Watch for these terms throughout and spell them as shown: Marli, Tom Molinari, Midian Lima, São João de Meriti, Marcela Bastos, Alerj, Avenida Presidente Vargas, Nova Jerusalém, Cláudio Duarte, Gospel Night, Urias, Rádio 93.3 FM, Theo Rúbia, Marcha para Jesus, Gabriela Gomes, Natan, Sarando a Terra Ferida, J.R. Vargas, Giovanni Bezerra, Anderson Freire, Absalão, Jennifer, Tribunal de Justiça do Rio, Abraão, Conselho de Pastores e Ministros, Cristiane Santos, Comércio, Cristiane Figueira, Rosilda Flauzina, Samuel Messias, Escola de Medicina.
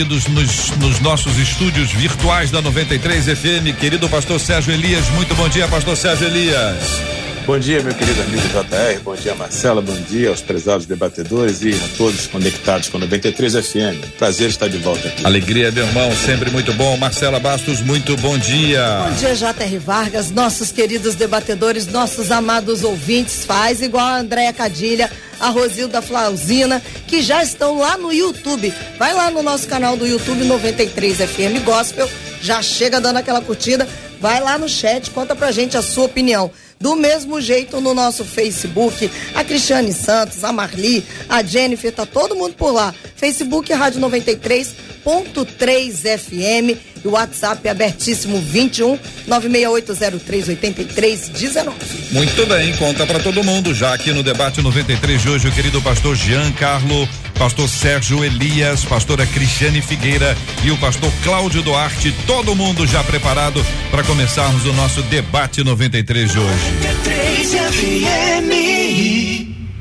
Nos nossos estúdios virtuais da 93 FM, querido pastor Sérgio Elias. Muito bom dia, pastor Sérgio Elias. Bom dia, meu querido amigo JR, bom dia, Marcela, bom dia aos prezados debatedores e a todos conectados com 93 FM. Prazer estar de volta aqui. Alegria, meu irmão, sempre muito bom. Marcela Bastos, muito bom dia. Bom dia, JR Vargas, nossos queridos debatedores, nossos amados ouvintes. Faz igual a Andréia Cadilha, a Rosilda Flauzina, que já estão lá no YouTube. Vai lá no nosso canal do YouTube 93 FM Gospel, já chega dando aquela curtida, vai lá no chat, conta pra gente a sua opinião. Do mesmo jeito no nosso Facebook, a Cristiane Santos, a Marli, a Jennifer, tá todo mundo por lá. Facebook Rádio 93.3 FM e o WhatsApp é abertíssimo 21 968038319. Muito bem, conta para todo mundo já aqui no Debate 93 de hoje o querido pastor Jean Carlo, pastor Sérgio Elias, pastora Cristiane Figueira e o pastor Cláudio Duarte, todo mundo já preparado para começarmos o nosso Debate 93 de hoje. 93 FM,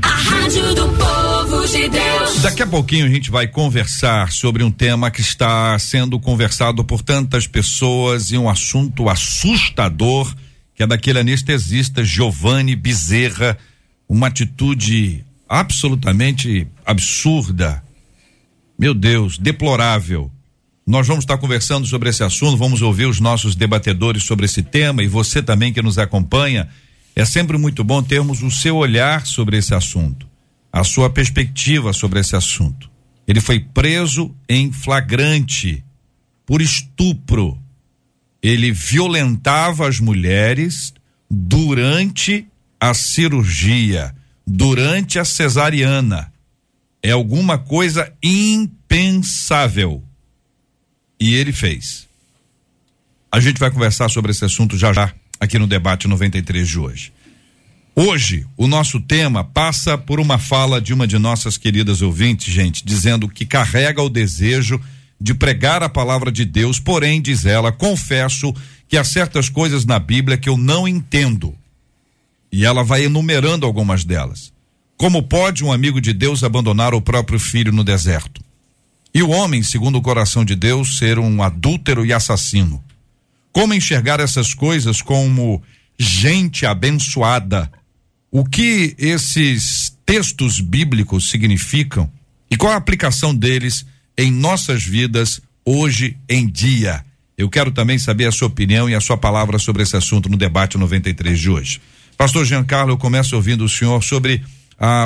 a rádio do povo de Deus. Daqui a pouquinho a gente vai conversar sobre um tema que está sendo conversado por tantas pessoas e um assunto assustador, que é daquele anestesista Giovanni Bezerra, uma atitude absolutamente absurda, meu Deus, deplorável. Nós vamos estar conversando sobre esse assunto, vamos ouvir os nossos debatedores sobre esse tema e você também que nos acompanha. É sempre muito bom termos o seu olhar sobre esse assunto, a sua perspectiva sobre esse assunto. Ele foi preso em flagrante por estupro. Ele violentava as mulheres durante a cirurgia, durante a cesariana. É alguma coisa impensável. E ele fez. A gente vai conversar sobre esse assunto já já aqui no Debate 93 de hoje. Hoje, o nosso tema passa por uma fala de uma de nossas queridas ouvintes, gente, dizendo que carrega o desejo de pregar a palavra de Deus, porém, diz ela, confesso que há certas coisas na Bíblia que eu não entendo. E ela vai enumerando algumas delas. Como pode um amigo de Deus abandonar o próprio filho no deserto? E o homem, segundo o coração de Deus, ser um adúltero e assassino. Como enxergar essas coisas como gente abençoada? O que esses textos bíblicos significam? E qual a aplicação deles em nossas vidas hoje em dia? Eu quero também saber a sua opinião e a sua palavra sobre esse assunto no Debate 93 de hoje. Pastor Jean Carlo, eu começo ouvindo o senhor sobre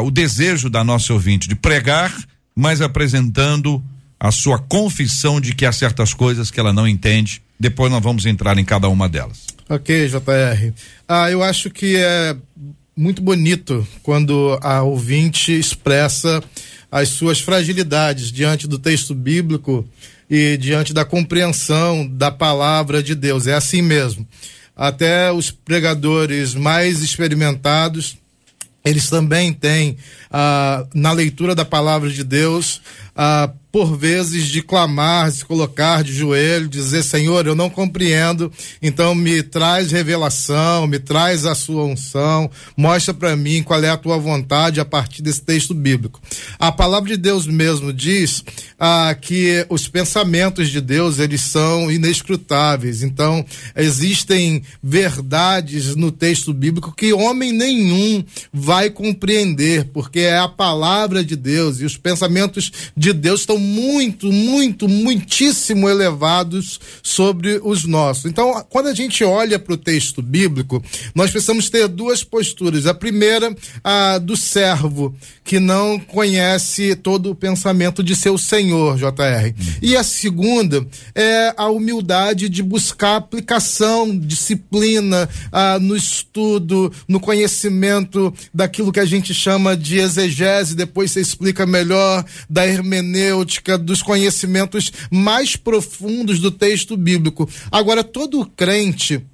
o desejo da nossa ouvinte de pregar, mas apresentando a sua confissão de que há certas coisas que ela não entende. Depois nós vamos entrar em cada uma delas. Ok, JR. Eu acho que é muito bonito quando a ouvinte expressa as suas fragilidades diante do texto bíblico e diante da compreensão da palavra de Deus. É assim mesmo. Até os pregadores mais experimentados Eles também têm, na leitura da palavra de Deus, por vezes de clamar, se colocar de joelho, dizer: Senhor, eu não compreendo, então me traz revelação, me traz a sua unção, mostra para mim qual é a tua vontade a partir desse texto bíblico. A palavra de Deus mesmo diz que os pensamentos de Deus, eles são inescrutáveis. Então existem verdades no texto bíblico que homem nenhum vai compreender, porque é a palavra de Deus, e os pensamentos de Deus estão muito, muito, muitíssimo elevados sobre os nossos. Então, quando a gente olha para o texto bíblico, nós precisamos ter duas posturas. A primeira, a do servo, que não conhece todo o pensamento de seu senhor, J.R. E a segunda é a humildade de buscar aplicação, disciplina, no estudo, no conhecimento daquilo que a gente chama de exegese, depois você explica melhor, da hermenêutica, dos conhecimentos mais profundos do texto bíblico. Agora, todo crente,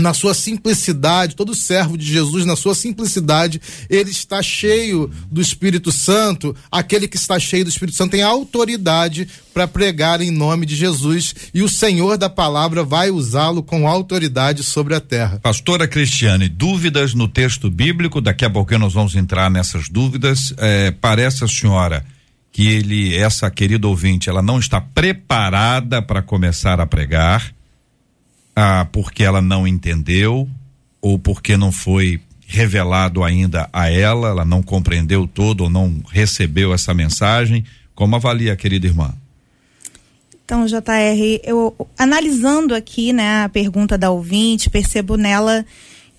na sua simplicidade, todo servo de Jesus, na sua simplicidade, ele está cheio do Espírito Santo. Aquele que está cheio do Espírito Santo tem autoridade para pregar em nome de Jesus, e o Senhor da palavra vai usá-lo com autoridade sobre a terra. Pastora Cristiane, dúvidas no texto bíblico, daqui a pouquinho nós vamos entrar nessas dúvidas. Parece a senhora que essa querida ouvinte, ela não está preparada para começar a pregar, porque ela não entendeu, ou porque não foi revelado ainda a ela, ela não compreendeu todo, ou não recebeu essa mensagem. Como avalia, querida irmã? Então, JR, eu analisando aqui, né, a pergunta da ouvinte, percebo nela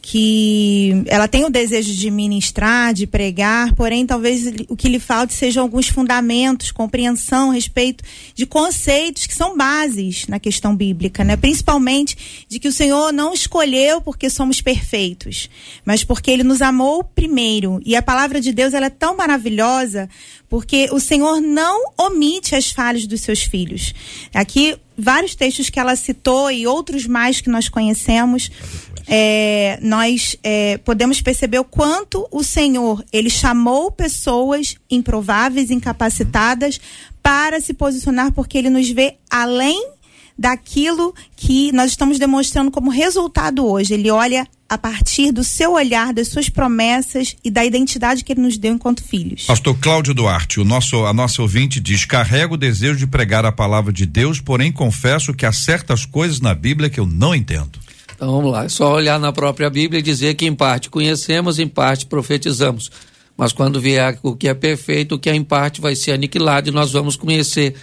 que ela tem o desejo de ministrar, de pregar, porém talvez o que lhe falte sejam alguns fundamentos, compreensão, respeito de conceitos que são bases na questão bíblica, né? Principalmente de que o Senhor não escolheu porque somos perfeitos, mas porque Ele nos amou primeiro. E a palavra de Deus, ela é tão maravilhosa, porque o Senhor não omite as falhas dos seus filhos. Aqui, vários textos que ela citou e outros mais que nós conhecemos, nós podemos perceber o quanto o Senhor, Ele chamou pessoas improváveis, incapacitadas, para se posicionar, porque Ele nos vê além daquilo que nós estamos demonstrando como resultado hoje. Ele olha a partir do seu olhar, das suas promessas e da identidade que Ele nos deu enquanto filhos. Pastor Cláudio Duarte, a nossa ouvinte diz: carrego o desejo de pregar a palavra de Deus, porém confesso que há certas coisas na Bíblia que eu não entendo. Então vamos lá, é só olhar na própria Bíblia e dizer que em parte conhecemos, em parte profetizamos. Mas quando vier o que é perfeito, o que é em parte vai ser aniquilado, e nós vamos conhecer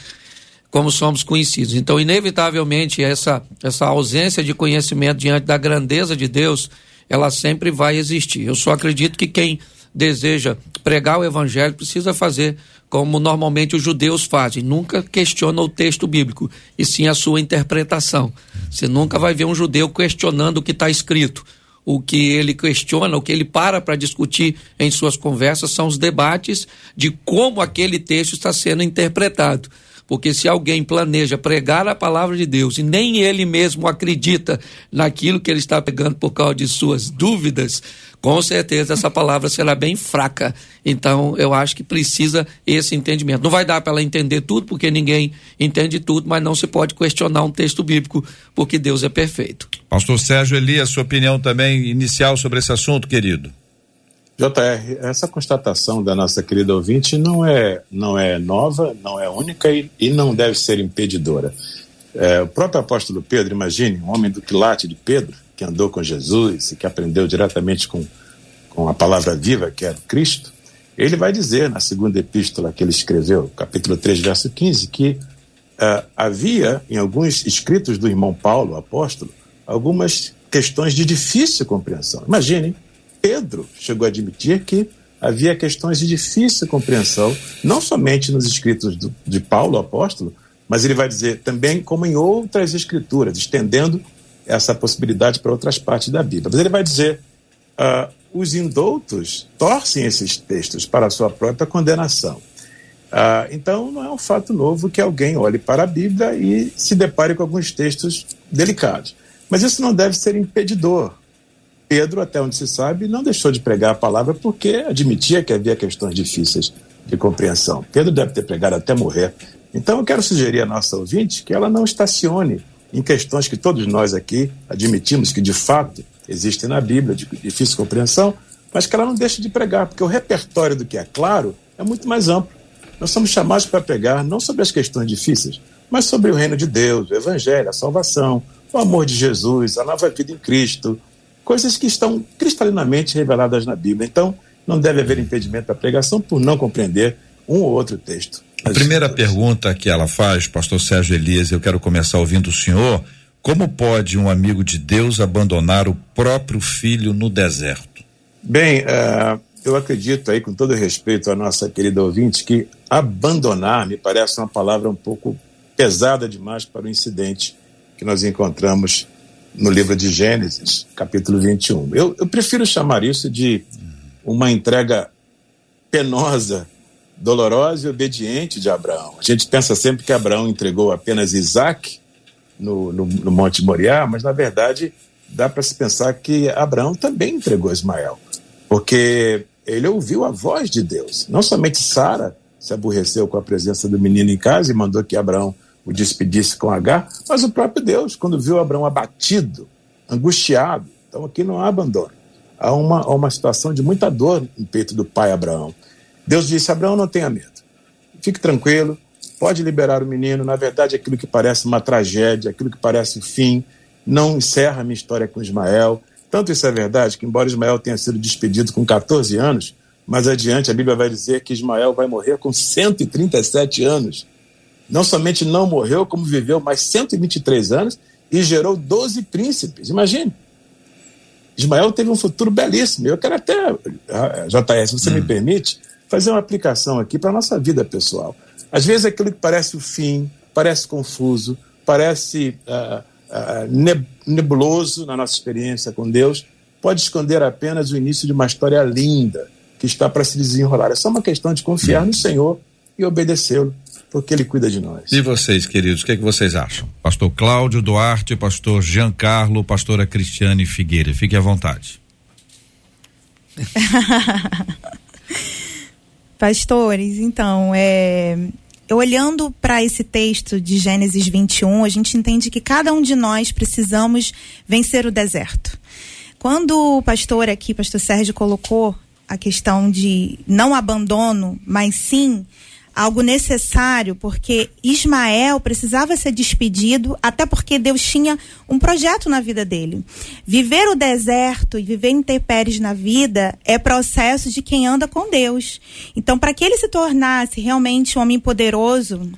como somos conhecidos. Então, inevitavelmente, essa ausência de conhecimento diante da grandeza de Deus, ela sempre vai existir. Eu só acredito que quem deseja pregar o evangelho precisa fazer como normalmente os judeus fazem: nunca questionam o texto bíblico, e sim a sua interpretação. Você nunca vai ver um judeu questionando o que está escrito. O que ele questiona, o que ele para discutir em suas conversas, são os debates de como aquele texto está sendo interpretado. Porque se alguém planeja pregar a palavra de Deus e nem ele mesmo acredita naquilo que ele está pregando por causa de suas dúvidas, com certeza essa palavra será bem fraca. Então eu acho que precisa esse entendimento. Não vai dar para ela entender tudo, porque ninguém entende tudo, mas não se pode questionar um texto bíblico, porque Deus é perfeito. Pastor Sérgio Elias, sua opinião também inicial sobre esse assunto, querido. JR, essa constatação da nossa querida ouvinte não é nova, não é única e não deve ser impedidora. O próprio apóstolo Pedro, imagine, um homem do quilate de Pedro, que andou com Jesus e que aprendeu diretamente com a palavra viva, que era o Cristo, ele vai dizer na segunda epístola que ele escreveu, capítulo 3, verso 15, que havia em alguns escritos do irmão Paulo, apóstolo, algumas questões de difícil compreensão. Imagine, Pedro chegou a admitir que havia questões de difícil compreensão, não somente nos escritos de Paulo, apóstolo, mas ele vai dizer também como em outras escrituras, estendendo essa possibilidade para outras partes da Bíblia. Mas ele vai dizer, os indoutos torcem esses textos para a sua própria condenação. Então não é um fato novo que alguém olhe para a Bíblia e se depare com alguns textos delicados. Mas isso não deve ser impedidor Pedro, até onde se sabe, não deixou de pregar a palavra porque admitia que havia questões difíceis de compreensão. Pedro deve ter pregado até morrer. Então eu quero sugerir à nossa ouvinte que ela não estacione em questões que todos nós aqui admitimos que de fato existem na Bíblia, de difícil compreensão, mas que ela não deixe de pregar, porque o repertório do que é claro é muito mais amplo. Nós somos chamados para pregar não sobre as questões difíceis, mas sobre o reino de Deus, o evangelho, a salvação, o amor de Jesus, a nova vida em Cristo, coisas que estão cristalinamente reveladas na Bíblia. Então, não deve haver impedimento à pregação por não compreender um ou outro texto. A primeira pergunta que ela faz, pastor Sérgio Elias, eu quero começar ouvindo o senhor: como pode um amigo de Deus abandonar o próprio filho no deserto? Bem, eu acredito aí, com todo respeito à nossa querida ouvinte, que abandonar me parece uma palavra um pouco pesada demais para o incidente que nós encontramos no livro de Gênesis, capítulo 21. Eu prefiro chamar isso de uma entrega penosa, dolorosa e obediente de Abraão. A gente pensa sempre que Abraão entregou apenas Isaac no Monte Moriá, mas na verdade dá para se pensar que Abraão também entregou Ismael, porque ele ouviu a voz de Deus. Não somente Sara se aborreceu com a presença do menino em casa e mandou que Abraão o despedisse com Agar, mas o próprio Deus, quando viu Abraão abatido, angustiado. Então aqui não há abandono, há uma situação de muita dor no peito do pai Abraão. Deus disse: Abraão, não tenha medo, fique tranquilo, pode liberar o menino. Na verdade, aquilo que parece uma tragédia, aquilo que parece o fim, não encerra a minha história com Ismael. Tanto isso é verdade que, embora Ismael tenha sido despedido com 14 anos, mais adiante a Bíblia vai dizer que Ismael vai morrer com 137 anos. Não somente não morreu, como viveu mais 123 anos e gerou 12 príncipes. Imagine. Ismael teve um futuro belíssimo. Eu quero até, JR, se você me permite, fazer uma aplicação aqui para a nossa vida pessoal. Às vezes aquilo que parece o fim, parece confuso, parece nebuloso na nossa experiência com Deus, pode esconder apenas o início de uma história linda que está para se desenrolar. É só uma questão de confiar no Senhor e obedecê-lo, porque ele cuida de nós. E vocês, queridos, o que vocês acham? Pastor Cláudio Duarte, pastor Jean Carlo, pastora Cristiane Figueira, fique à vontade. Pastores, então, olhando para esse texto de Gênesis 21, a gente entende que cada um de nós precisamos vencer o deserto. Quando o pastor aqui, pastor Sérgio, colocou a questão de não abandono, mas sim algo necessário, porque Ismael precisava ser despedido, até porque Deus tinha um projeto na vida dele. Viver o deserto e viver intempéries na vida é processo de quem anda com Deus. Então, para que ele se tornasse realmente um homem poderoso,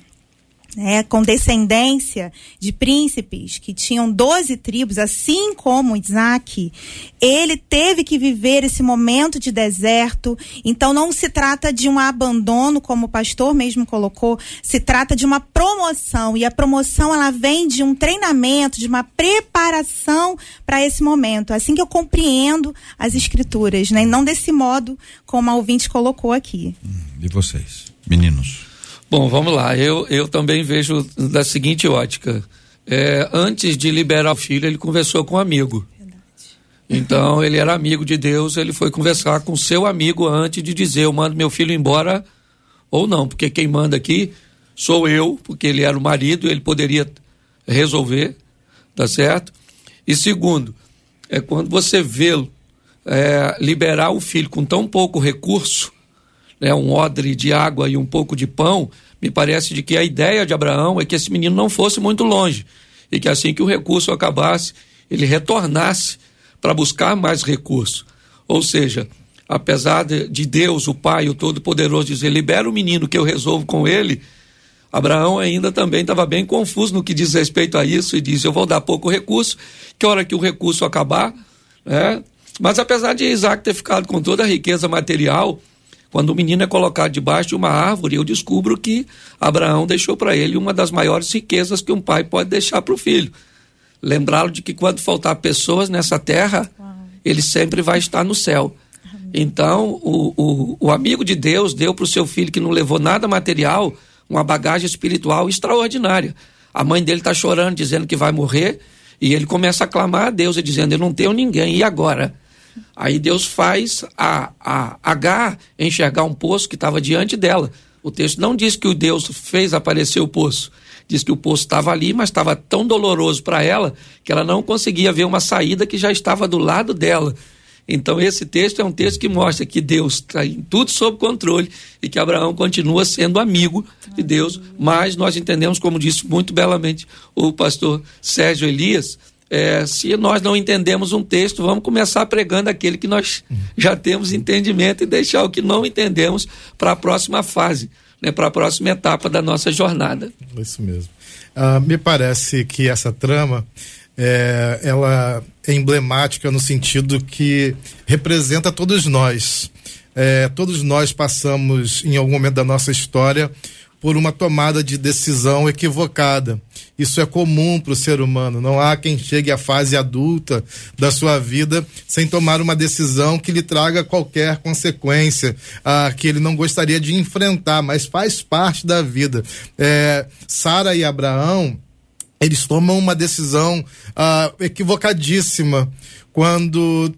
né, com descendência de príncipes que tinham 12 tribos, assim como Isaac, ele teve que viver esse momento de deserto. Então não se trata de um abandono, como o pastor mesmo colocou, se trata de uma promoção, e a promoção ela vem de um treinamento, de uma preparação para esse momento. Assim que eu compreendo as escrituras, né, e não desse modo como a ouvinte colocou aqui. E vocês, meninos? Bom, vamos lá. Eu também vejo da seguinte ótica. Antes de liberar o filho, ele conversou com um amigo. Verdade. Então, ele era amigo de Deus, ele foi conversar com seu amigo antes de dizer: eu mando meu filho embora ou não, porque quem manda aqui sou eu, porque ele era o marido, ele poderia resolver, tá certo? E segundo, quando você vê-lo liberar o filho com tão pouco recurso, né, um odre de água e um pouco de pão, me parece de que a ideia de Abraão é que esse menino não fosse muito longe e que assim que o recurso acabasse, ele retornasse para buscar mais recurso. Ou seja, apesar de Deus, o Pai, o Todo-Poderoso, dizer: libera o menino que eu resolvo com ele, Abraão ainda também estava bem confuso no que diz respeito a isso e diz: eu vou dar pouco recurso, que hora que o recurso acabar, né? Mas apesar de Isaac ter ficado com toda a riqueza material, quando o menino é colocado debaixo de uma árvore, eu descubro que Abraão deixou para ele uma das maiores riquezas que um pai pode deixar para o filho. Lembrá-lo de que quando faltar pessoas nessa terra, ele sempre vai estar no céu. Então, o amigo de Deus deu para o seu filho, que não levou nada material, uma bagagem espiritual extraordinária. A mãe dele está chorando, dizendo que vai morrer, E ele começa a clamar a Deus, dizendo, eu não tenho ninguém, e agora? Aí Deus faz a Agar enxergar um poço que estava diante dela. O texto não diz que o Deus fez aparecer o poço. Diz que o poço estava ali, mas estava tão doloroso para ela que ela não conseguia ver uma saída que já estava do lado dela. Então esse texto é um texto que mostra que Deus está em tudo sob controle e que Abraão continua sendo amigo de Deus, mas nós entendemos, como disse muito belamente o pastor Sérgio Elias, se nós não entendemos um texto, vamos começar pregando aquele que nós já temos entendimento e deixar o que não entendemos para a próxima fase, né, para a próxima etapa da nossa jornada. Isso mesmo. Me parece que essa trama ela é emblemática no sentido que representa todos nós. Todos nós passamos, em algum momento da nossa história, por uma tomada de decisão equivocada. Isso é comum para o ser humano. Não há quem chegue à fase adulta da sua vida sem tomar uma decisão que lhe traga qualquer consequência, que ele não gostaria de enfrentar, mas faz parte da vida. Sara e Abraão, eles tomam uma decisão equivocadíssima quando,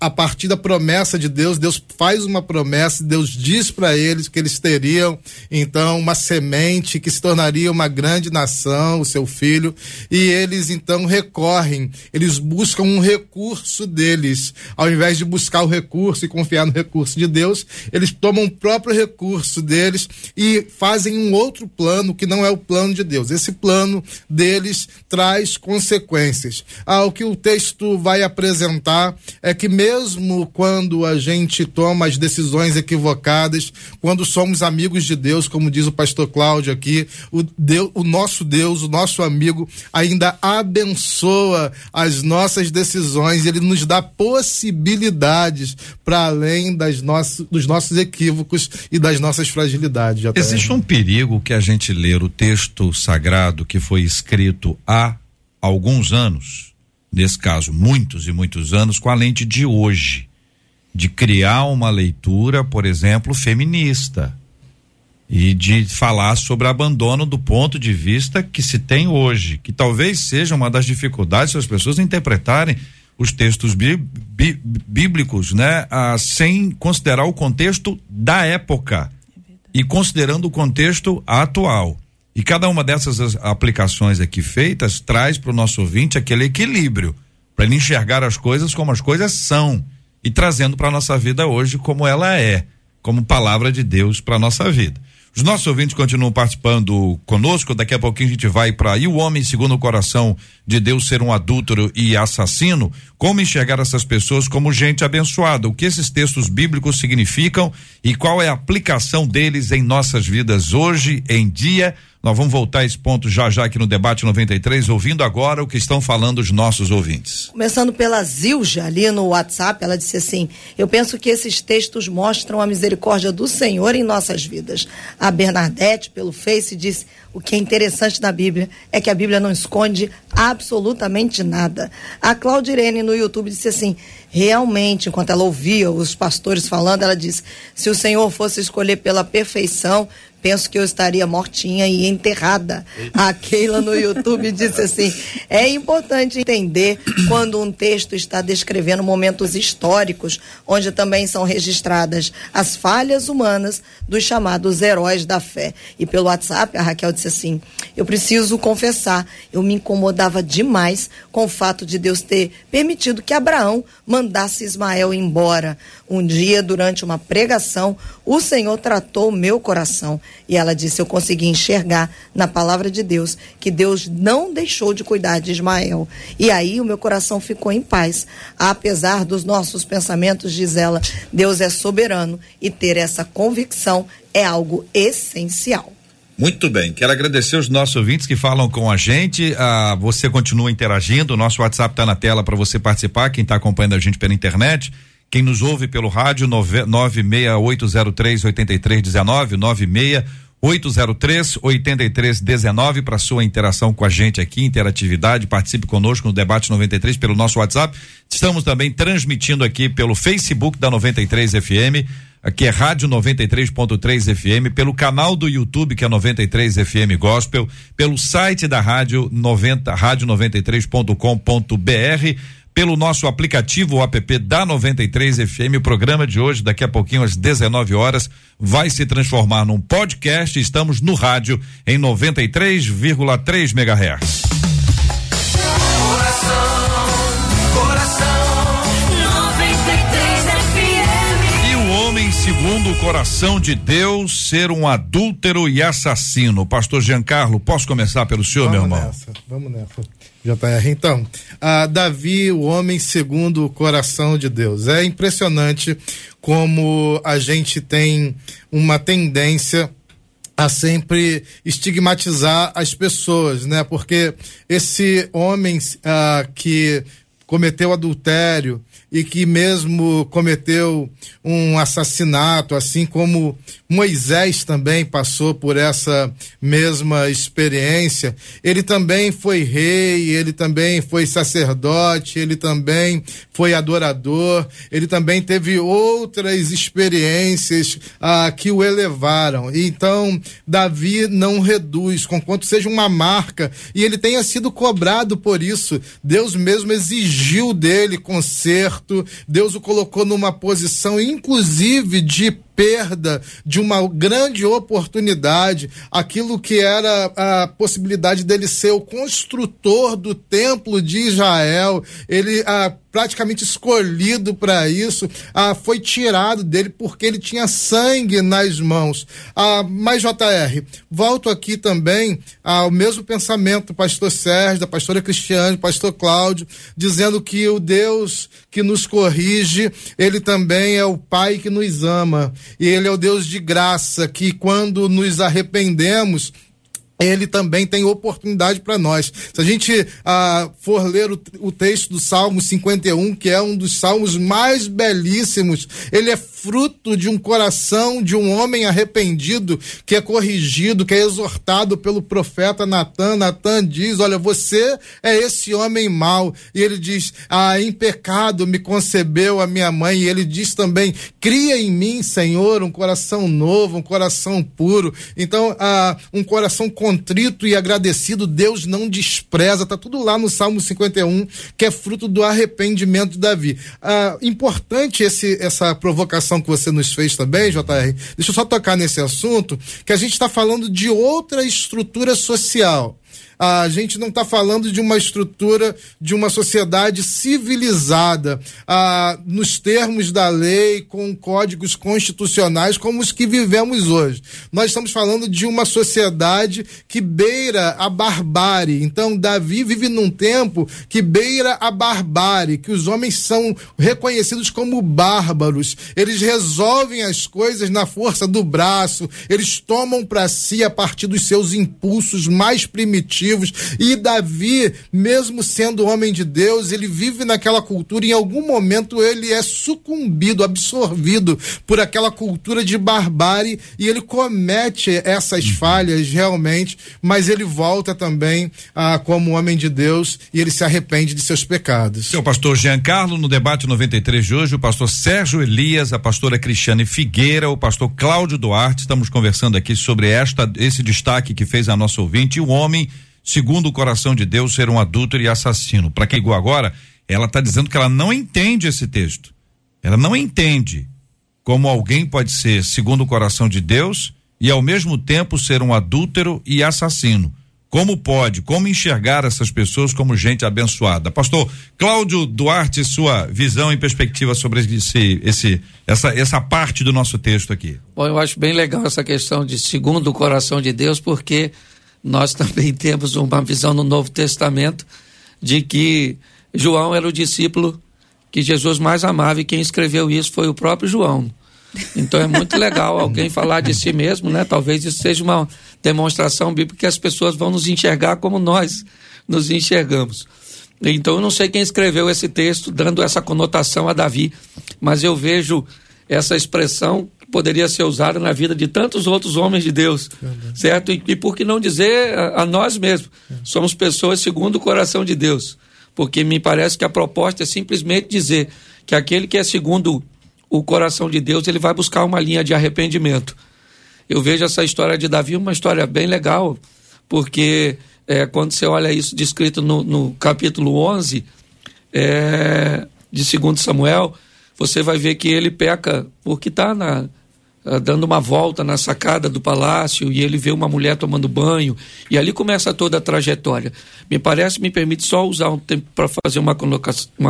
a partir da promessa de Deus, Deus faz uma promessa, Deus diz para eles que eles teriam, então, uma semente que se tornaria uma grande nação, o seu filho, e eles, então, recorrem, eles buscam um recurso deles. Ao invés de buscar o recurso e confiar no recurso de Deus, eles tomam o próprio recurso deles e fazem um outro plano que não é o plano de Deus. Esse plano deles traz consequências. O que o texto vai apresentar é que, mesmo quando a gente toma as decisões equivocadas, quando somos amigos de Deus, como diz o pastor Cláudio aqui, o nosso Deus, o nosso amigo, ainda abençoa as nossas decisões, ele nos dá possibilidades para além dos nossos equívocos e das nossas fragilidades. Existe um perigo que a gente ler o texto sagrado que foi escrito há alguns anos, nesse caso, muitos e muitos anos, com a lente de hoje, de criar uma leitura, por exemplo, feminista, e de falar sobre abandono do ponto de vista que se tem hoje, que talvez seja uma das dificuldades das pessoas interpretarem os textos bíblicos, né, sem considerar o contexto da época e considerando o contexto atual. E cada uma dessas aplicações aqui feitas traz para o nosso ouvinte aquele equilíbrio, para ele enxergar as coisas como as coisas são e trazendo para a nossa vida hoje como ela é, como palavra de Deus para a nossa vida. Os nossos ouvintes continuam participando conosco. Daqui a pouquinho a gente vai para "E o homem segundo o coração de Deus ser um adúltero e assassino?" Como enxergar essas pessoas como gente abençoada? O que esses textos bíblicos significam e qual é a aplicação deles em nossas vidas hoje em dia? Nós vamos voltar a esse ponto já aqui no Debate 93, ouvindo agora o que estão falando os nossos ouvintes. Começando pela Zilja, ali no WhatsApp, ela disse assim: eu penso que esses textos mostram a misericórdia do Senhor em nossas vidas. A Bernadette, pelo Face, disse: o que é interessante da Bíblia é que a Bíblia não esconde absolutamente nada. A Claudirene, no YouTube, disse assim: realmente, enquanto ela ouvia os pastores falando, ela disse: se o Senhor fosse escolher pela perfeição, penso que eu estaria mortinha e enterrada. A Keila no YouTube disse assim: é importante entender quando um texto está descrevendo momentos históricos, onde também são registradas as falhas humanas dos chamados heróis da fé. E pelo WhatsApp, a Raquel disse assim: eu preciso confessar, eu me incomodava demais com o fato de Deus ter permitido que Abraão mandasse Ismael embora. Um dia, durante uma pregação, o Senhor tratou o meu coração. E ela disse: eu consegui enxergar na palavra de Deus que Deus não deixou de cuidar de Ismael. E aí o meu coração ficou em paz. Apesar dos nossos pensamentos, diz ela, Deus é soberano, e ter essa convicção é algo essencial. Muito bem, quero agradecer os nossos ouvintes que falam com a gente. Você continua interagindo, o nosso WhatsApp está na tela para você participar, quem está acompanhando a gente pela internet. Quem nos ouve pelo rádio, 96803-8319, 96803-8319, para sua interação com a gente aqui, interatividade, participe conosco no Debate 93 pelo nosso WhatsApp. Estamos também transmitindo aqui pelo Facebook da 93 FM, Aqui é Rádio 93.3 FM, pelo canal do YouTube, que é 93 FM Gospel, pelo site da rádio, rádio93.com.br, pelo nosso aplicativo, o app da 93 FM. O programa de hoje, daqui a pouquinho, às 19 horas, vai se transformar num podcast. Estamos no rádio em 93,3 MHz. Segundo o coração de Deus, ser um adúltero e assassino. Pastor Jean Carlo, posso começar pelo senhor, meu irmão? Vamos nessa. J.R., então, Davi, o homem segundo o coração de Deus. É impressionante como a gente tem uma tendência a sempre estigmatizar as pessoas, né? Porque esse homem que cometeu adultério e que mesmo cometeu um assassinato, assim como Moisés também passou por essa mesma experiência, ele também foi rei, ele também foi sacerdote, ele também foi adorador, ele também teve outras experiências que o elevaram. Então, Davi não reduz, conquanto seja uma marca, e ele tenha sido cobrado por isso. Deus mesmo exigiu dele conserto, Deus o colocou numa posição, inclusive, de perda de uma grande oportunidade, aquilo que era a possibilidade dele ser o construtor do templo de Israel, ele praticamente escolhido para isso, foi tirado dele porque ele tinha sangue nas mãos. Mas, JR, volto aqui também ao mesmo pensamento do pastor Sérgio, da pastora Cristiane, do pastor Cláudio, dizendo que o Deus que nos corrige, ele também é o Pai que nos ama. E ele é o Deus de graça, que quando nos arrependemos, ele também tem oportunidade para nós. Se a gente for ler o texto do Salmo 51, que é um dos salmos mais belíssimos, ele é fruto de um coração de um homem arrependido, que é corrigido, que é exortado pelo profeta Natan. Natan diz: olha, você é esse homem mau. E ele diz: em pecado me concebeu a minha mãe. E ele diz também: cria em mim, Senhor, um coração novo, um coração puro. Então, um coração contrito e agradecido, Deus não despreza. Está tudo lá no Salmo 51, que é fruto do arrependimento de Davi. Importante essa provocação que você nos fez também, JR. Deixa eu só tocar nesse assunto, que a gente está falando de outra estrutura social. A gente não está falando de uma estrutura de uma sociedade civilizada, nos termos da lei, com códigos constitucionais como os que vivemos hoje. Nós estamos falando de uma sociedade que beira a barbárie. Então, Davi vive num tempo que beira a barbárie, que os homens são reconhecidos como bárbaros. Eles resolvem as coisas na força do braço, eles tomam para si a partir dos seus impulsos mais primitivos. E Davi, mesmo sendo homem de Deus, ele vive naquela cultura e em algum momento ele é sucumbido, absorvido por aquela cultura de barbárie, e ele comete essas falhas realmente, mas ele volta também como homem de Deus e ele se arrepende de seus pecados. Seu pastor Jean Carlo, no debate 93 de hoje, o pastor Sérgio Elias, a pastora Cristiane Figueira, o pastor Cláudio Duarte. Estamos conversando aqui sobre esse destaque que fez a nossa ouvinte, o homem segundo o coração de Deus, ser um adúltero e assassino. Para quem ligou agora, ela está dizendo que ela não entende esse texto. Ela não entende como alguém pode ser segundo o coração de Deus e ao mesmo tempo ser um adúltero e assassino. Como pode? Como enxergar essas pessoas como gente abençoada? Pastor Cláudio Duarte, sua visão e perspectiva sobre essa parte do nosso texto aqui. Bom, eu acho bem legal essa questão de segundo o coração de Deus, porque nós também temos uma visão no Novo Testamento de que João era o discípulo que Jesus mais amava, e quem escreveu isso foi o próprio João. Então é muito legal alguém falar de si mesmo, né? Talvez isso seja uma demonstração bíblica que as pessoas vão nos enxergar como nós nos enxergamos. Então eu não sei quem escreveu esse texto dando essa conotação a Davi, mas eu vejo essa expressão poderia ser usada na vida de tantos outros homens de Deus, certo? E por que não dizer a nós mesmos? Somos pessoas segundo o coração de Deus, porque me parece que a proposta é simplesmente dizer que aquele que é segundo o coração de Deus, ele vai buscar uma linha de arrependimento. Eu vejo essa história de Davi uma história bem legal, porque quando você olha isso descrito no capítulo 11 de 2 Samuel, você vai ver que ele peca porque está dando uma volta na sacada do palácio e ele vê uma mulher tomando banho, e ali começa toda a trajetória. Me permite só usar um tempo para fazer uma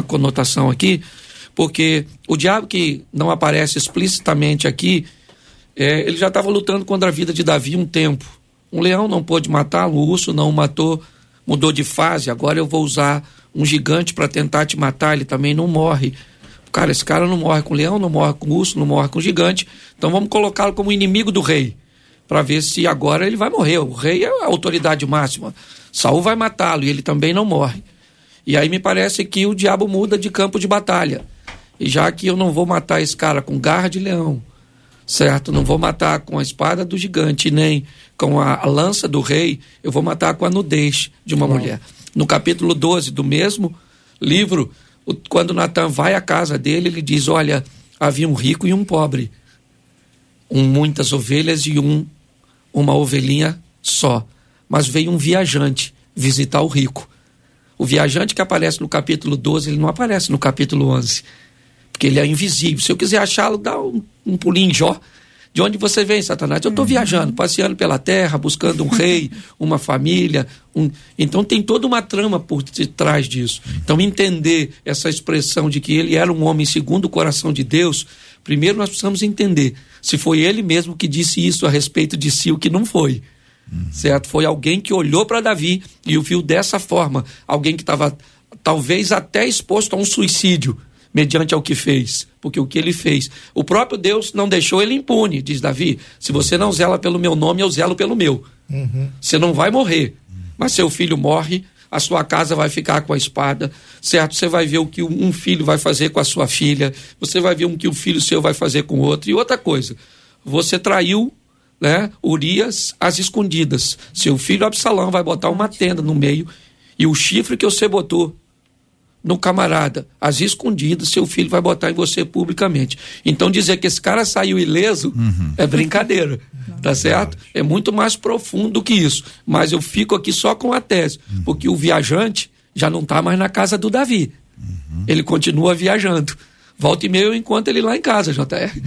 conotação aqui, porque o diabo, que não aparece explicitamente aqui, ele já estava lutando contra a vida de Davi um tempo. Um leão não pôde matá-lo, um urso não o matou, mudou de fase, agora eu vou usar um gigante para tentar te matar, ele também não morre. Cara, esse cara não morre com leão, não morre com urso, não morre com gigante, então vamos colocá-lo como inimigo do rei, para ver se agora ele vai morrer. O rei é a autoridade máxima, Saul vai matá-lo e ele também não morre. E aí me parece que o diabo muda de campo de batalha. E já que eu não vou matar esse cara com garra de leão, certo? Não vou matar com a espada do gigante, nem com a lança do rei, eu vou matar com a nudez de uma mulher. No capítulo 12 do mesmo livro, quando Natan vai à casa dele, ele diz: olha, havia um rico e um pobre, muitas ovelhas e uma ovelhinha só, mas veio um viajante visitar o rico. O viajante que aparece no capítulo 12, ele não aparece no capítulo 11, porque ele é invisível. Se eu quiser achá-lo, dá um pulinho em Jó. De onde você vem, Satanás? Eu estou viajando, passeando pela terra, buscando um rei, uma família. Então tem toda uma trama por trás disso. Então entender essa expressão de que ele era um homem segundo o coração de Deus, primeiro nós precisamos entender se foi ele mesmo que disse isso a respeito de si, o que não foi. Certo? Foi alguém que olhou para Davi e o viu dessa forma. Alguém que estava talvez até exposto a um suicídio, mediante ao que fez, porque o que ele fez, o próprio Deus não deixou ele impune, diz Davi: se você não zela pelo meu nome, eu zelo pelo meu. Você não vai morrer, mas seu filho morre, a sua casa vai ficar com a espada, certo? Você vai ver o que um filho vai fazer com a sua filha, você vai ver o que um filho seu vai fazer com outro. E outra coisa, você traiu, né, Urias às escondidas, seu filho Absalão vai botar uma tenda no meio, e o chifre que você botou no camarada, às escondidas, seu filho vai botar em você publicamente. Então dizer que esse cara saiu ileso é brincadeira, tá certo? É muito mais profundo que isso, mas eu fico aqui só com a tese, porque o viajante já não tá mais na casa do Davi, ele continua viajando, volta e meia eu encontro ele lá em casa, J.R.,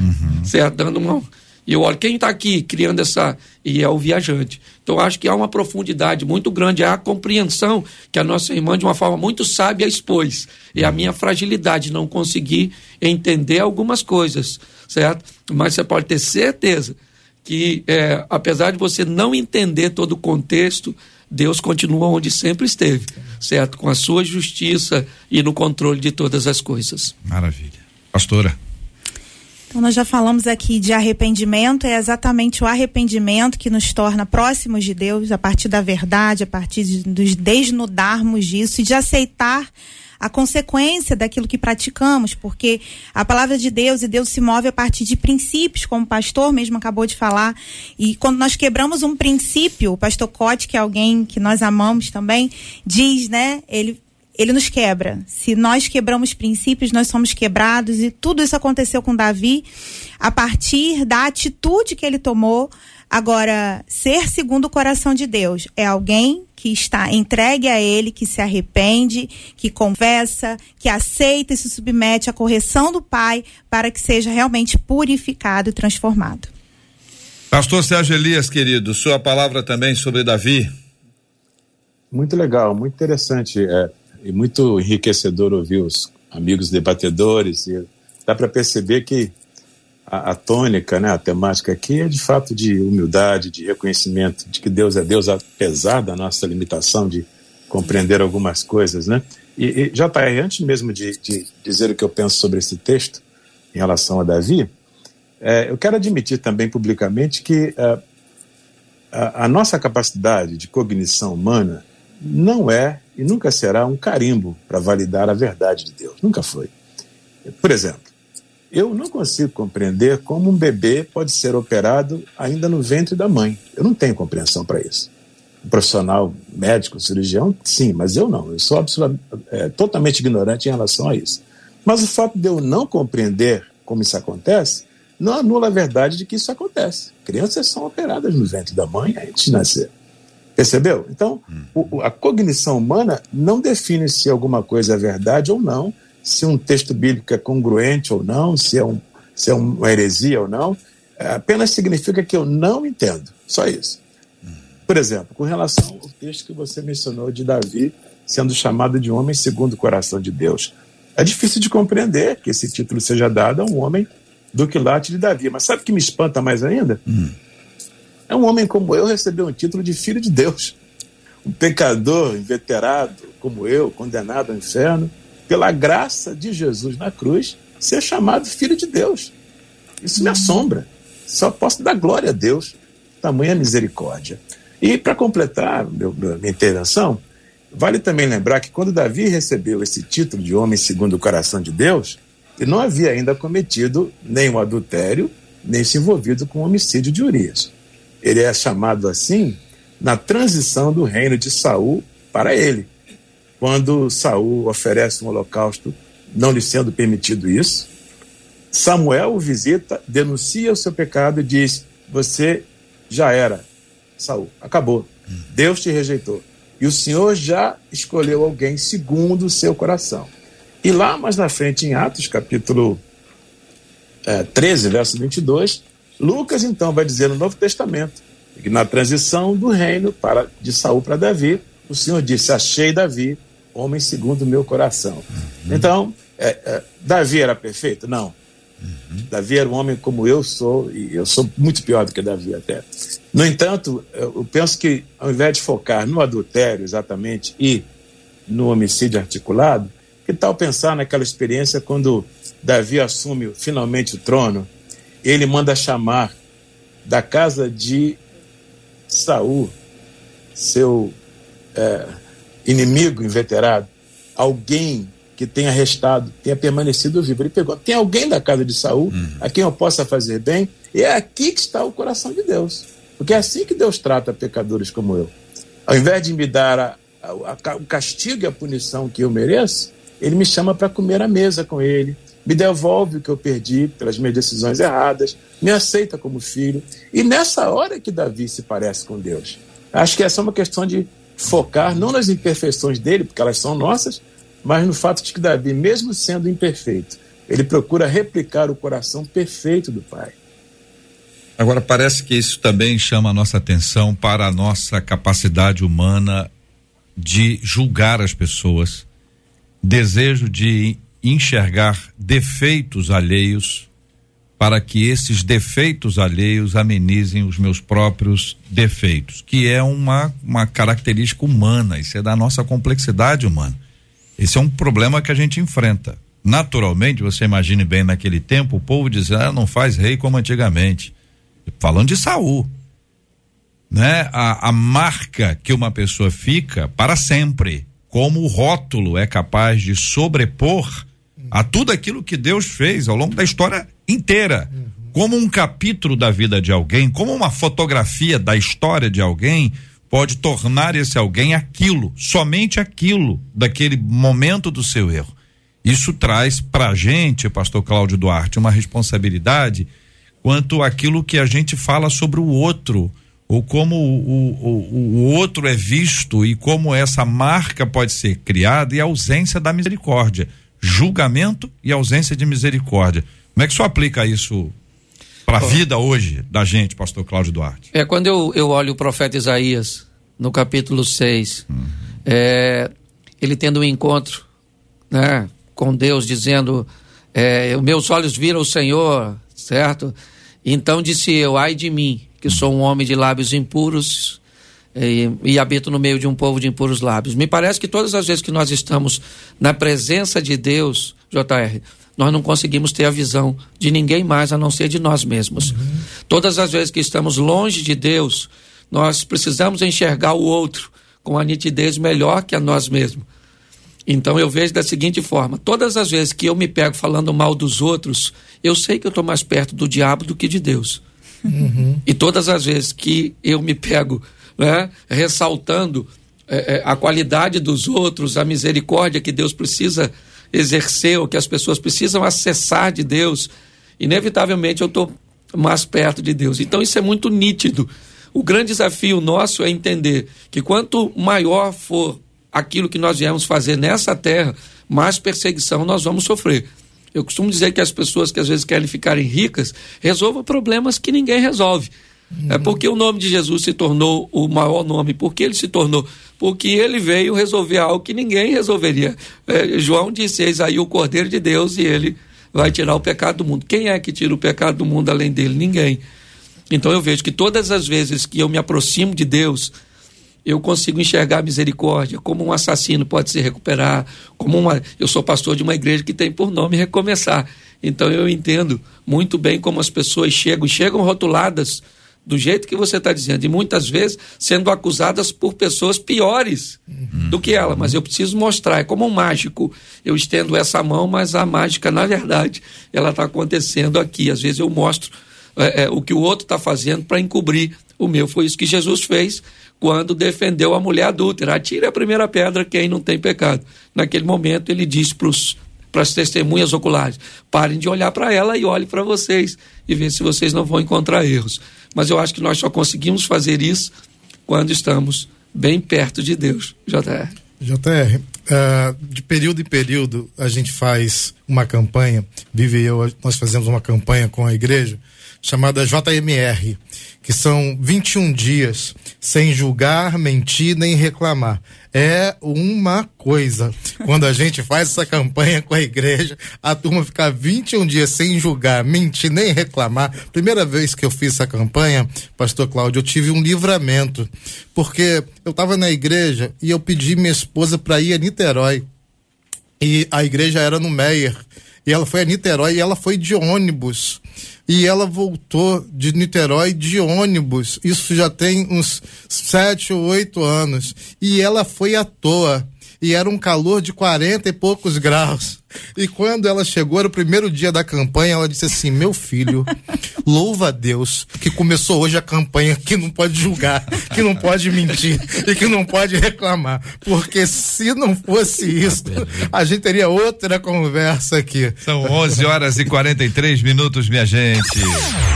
certo? Dando uma... E eu olho, quem está aqui criando essa... E é o viajante. Então, acho que há uma profundidade muito grande. É a compreensão que a nossa irmã, de uma forma muito sábia, expôs. É a minha fragilidade, não conseguir entender algumas coisas, certo? Mas você pode ter certeza que, apesar de você não entender todo o contexto, Deus continua onde sempre esteve, certo? Com a sua justiça e no controle de todas as coisas. Maravilha. Pastora. Então, nós já falamos aqui de arrependimento, é exatamente o arrependimento que nos torna próximos de Deus, a partir da verdade, a partir de nos desnudarmos disso e de aceitar a consequência daquilo que praticamos, porque a palavra de Deus, e Deus se move a partir de princípios, como o pastor mesmo acabou de falar, e quando nós quebramos um princípio, o pastor Cote, que é alguém que nós amamos também, diz, né, ele nos quebra. Se nós quebramos princípios, nós somos quebrados, e tudo isso aconteceu com Davi a partir da atitude que ele tomou. Agora, ser segundo o coração de Deus é alguém que está entregue a ele, que se arrepende, que confessa, que aceita e se submete à correção do Pai para que seja realmente purificado e transformado. Pastor Sérgio Elias, querido, sua palavra também sobre Davi. Muito legal, muito interessante, e muito enriquecedor ouvir os amigos debatedores, e dá para perceber que a tônica, né, a temática aqui é de fato de humildade, de reconhecimento de que Deus é Deus, apesar da nossa limitação de compreender algumas coisas, né? E já tá aí, antes mesmo de dizer o que eu penso sobre esse texto em relação a Davi, eu quero admitir também publicamente que a nossa capacidade de cognição humana não é e nunca será um carimbo para validar a verdade de Deus. Nunca foi. Por exemplo, eu não consigo compreender como um bebê pode ser operado ainda no ventre da mãe. Eu não tenho compreensão para isso. Um profissional médico, cirurgião, sim, mas eu não. Eu sou totalmente ignorante em relação a isso. Mas o fato de eu não compreender como isso acontece, não anula a verdade de que isso acontece. Crianças são operadas no ventre da mãe antes de nascer. Percebeu? Então, a cognição humana não define se alguma coisa é verdade ou não, se um texto bíblico é congruente ou não, se é uma heresia ou não. Apenas significa que eu não entendo. Só isso. Por exemplo, com relação ao texto que você mencionou de Davi sendo chamado de homem segundo o coração de Deus. É difícil de compreender que esse título seja dado a um homem do quilate de Davi. Mas sabe o que me espanta mais ainda? É um homem como eu receber um título de filho de Deus. Um pecador inveterado como eu, condenado ao inferno, pela graça de Jesus na cruz, ser chamado filho de Deus. Isso me assombra. Só posso dar glória a Deus. Tamanha misericórdia. E para completar minha intervenção, vale também lembrar que quando Davi recebeu esse título de homem segundo o coração de Deus, ele não havia ainda cometido nenhum adultério, nem se envolvido com o homicídio de Urias. Ele é chamado assim na transição do reino de Saul para ele. Quando Saul oferece um holocausto, não lhe sendo permitido isso, Samuel o visita, denuncia o seu pecado e diz: você já era, Saul, acabou. Deus te rejeitou. E o Senhor já escolheu alguém segundo o seu coração. E lá mais na frente, em Atos, capítulo 13, verso 22, Lucas, então, vai dizer no Novo Testamento que na transição do reino de Saul para Davi, o Senhor disse: achei Davi, homem segundo o meu coração. Então, Davi era perfeito? Não. Davi era um homem como eu sou, e eu sou muito pior do que Davi até. No entanto, eu penso que, ao invés de focar no adultério exatamente e no homicídio articulado, que tal pensar naquela experiência quando Davi assume finalmente o trono? Ele manda chamar da casa de Saul, seu inimigo inveterado, alguém que tenha restado, tenha permanecido vivo. Ele pegou: tem alguém da casa de Saul a quem eu possa fazer bem? E é aqui que está o coração de Deus, porque é assim que Deus trata pecadores como eu. Ao invés de me dar o castigo e a punição que eu mereço, ele me chama para comer à mesa com ele, me devolve o que eu perdi pelas minhas decisões erradas, me aceita como filho. E nessa hora que Davi se parece com Deus. Acho que essa é uma questão de focar não nas imperfeições dele, porque elas são nossas, mas no fato de que Davi, mesmo sendo imperfeito, ele procura replicar o coração perfeito do Pai. Agora, parece que isso também chama a nossa atenção para a nossa capacidade humana de julgar as pessoas, desejo de enxergar defeitos alheios para que esses defeitos alheios amenizem os meus próprios defeitos, que é uma característica humana, isso é da nossa complexidade humana. Esse é um problema que a gente enfrenta. Naturalmente, você imagine bem, naquele tempo, o povo dizia: não faz rei como antigamente. Falando de Saul, né? A marca que uma pessoa fica para sempre, como o rótulo é capaz de sobrepor a tudo aquilo que Deus fez ao longo da história inteira, como um capítulo da vida de alguém, como uma fotografia da história de alguém pode tornar esse alguém aquilo, somente aquilo, daquele momento do seu erro. Isso traz pra gente, pastor Cláudio Duarte, uma responsabilidade quanto àquilo que a gente fala sobre o outro, ou como o outro é visto e como essa marca pode ser criada, e a ausência da misericórdia, julgamento e ausência de misericórdia. Como é que o senhor aplica isso para a vida hoje da gente, pastor Cláudio Duarte? Quando eu olho o profeta Isaías no capítulo 6, ele tendo um encontro, né, com Deus, dizendo: meus olhos viram o Senhor, certo? Então disse eu: ai de mim, que sou um homem de lábios impuros e habito no meio de um povo de impuros lábios. Me parece que todas as vezes que nós estamos na presença de Deus, J.R., nós não conseguimos ter a visão de ninguém mais a não ser de nós mesmos. Todas as vezes que estamos longe de Deus, nós precisamos enxergar o outro com a nitidez melhor que a nós mesmos. Então eu vejo da seguinte forma: todas as vezes que eu me pego falando mal dos outros, eu sei que eu estou mais perto do diabo do que de Deus. E todas as vezes que eu me pego, né, ressaltando a qualidade dos outros, a misericórdia que Deus precisa exercer, ou que as pessoas precisam acessar de Deus, inevitavelmente eu estou mais perto de Deus. Então isso é muito nítido. O grande desafio nosso é entender que quanto maior for aquilo que nós viemos fazer nessa terra, mais perseguição nós vamos sofrer. Eu costumo dizer que as pessoas que às vezes querem ficarem ricas, resolvam problemas que ninguém resolve. É porque o nome de Jesus se tornou o maior nome. Por que ele se tornou? Porque ele veio resolver algo que ninguém resolveria. João disse, eis aí o Cordeiro de Deus e ele vai tirar o pecado do mundo. Quem é que tira o pecado do mundo além dele? Ninguém. Então eu vejo que todas as vezes que eu me aproximo de Deus, eu consigo enxergar a misericórdia, como um assassino pode se recuperar, eu sou pastor de uma igreja que tem por nome Recomeçar. Então eu entendo muito bem como as pessoas chegam rotuladas do jeito que você está dizendo, e muitas vezes sendo acusadas por pessoas piores do que ela, mas eu preciso mostrar, é como um mágico, eu estendo essa mão, mas a mágica na verdade ela está acontecendo aqui. Às vezes eu mostro o que o outro está fazendo para encobrir o meu. Foi isso que Jesus fez quando defendeu a mulher adúltera. Atire a primeira pedra quem não tem pecado. Naquele momento ele disse para as testemunhas oculares, parem de olhar para ela e olhem para vocês e vejam se vocês não vão encontrar erros. Mas eu acho que nós só conseguimos fazer isso quando estamos bem perto de Deus. JR, de período em período a gente faz uma campanha, nós fazemos uma campanha com a igreja chamada JMR, que são 21 dias sem julgar, mentir nem reclamar. É uma coisa. Quando a gente faz essa campanha com a igreja, a turma fica 21 dias sem julgar, mentir nem reclamar. Primeira vez que eu fiz essa campanha, pastor Cláudio, eu tive um livramento, porque eu estava na igreja e eu pedi minha esposa para ir a Niterói, e a igreja era no Meyer, e ela foi a Niterói e ela foi de ônibus. E ela voltou de Niterói de ônibus, isso já tem uns 7 ou 8 anos, e ela foi à toa, e era um calor de 40 e poucos graus, e quando ela chegou, era o primeiro dia da campanha, ela disse assim, meu filho, louva a Deus que começou hoje a campanha que não pode julgar, que não pode mentir e que não pode reclamar, porque se não fosse isso a gente teria outra conversa aqui. São 11h43, minha gente.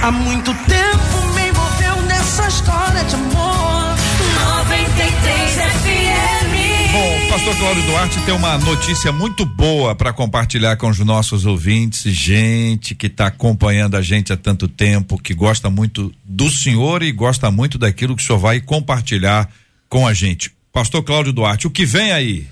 Há muito tempo me envolveu nessa história de amor. 93 FM. Bom, pastor Cláudio Duarte tem uma notícia muito boa para compartilhar com os nossos ouvintes, gente que está acompanhando a gente há tanto tempo, que gosta muito do senhor e gosta muito daquilo que o senhor vai compartilhar com a gente. Pastor Cláudio Duarte, o que vem aí?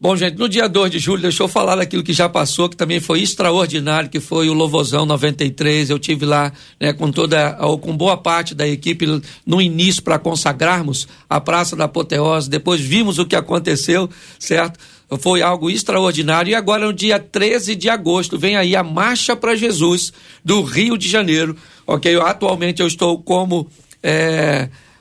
Bom, gente, no dia 2 de julho, deixa eu falar daquilo que já passou, que também foi extraordinário, que foi o Louvozão 93. Eu estive lá, né, com boa parte da equipe no início para consagrarmos a Praça da Apoteose. Depois vimos o que aconteceu, certo? Foi algo extraordinário. E agora, no dia 13 de agosto, vem aí a Marcha para Jesus do Rio de Janeiro, ok? Atualmente eu estou como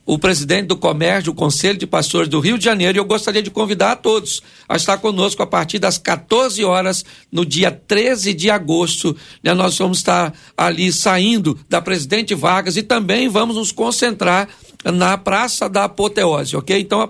o presidente do Comércio, o Conselho de Pastores do Rio de Janeiro, e eu gostaria de convidar a todos a estar conosco a partir das 14 horas, no dia 13 de agosto, né? Nós vamos estar ali saindo da Presidente Vargas e também vamos nos concentrar na Praça da Apoteose, ok? Então,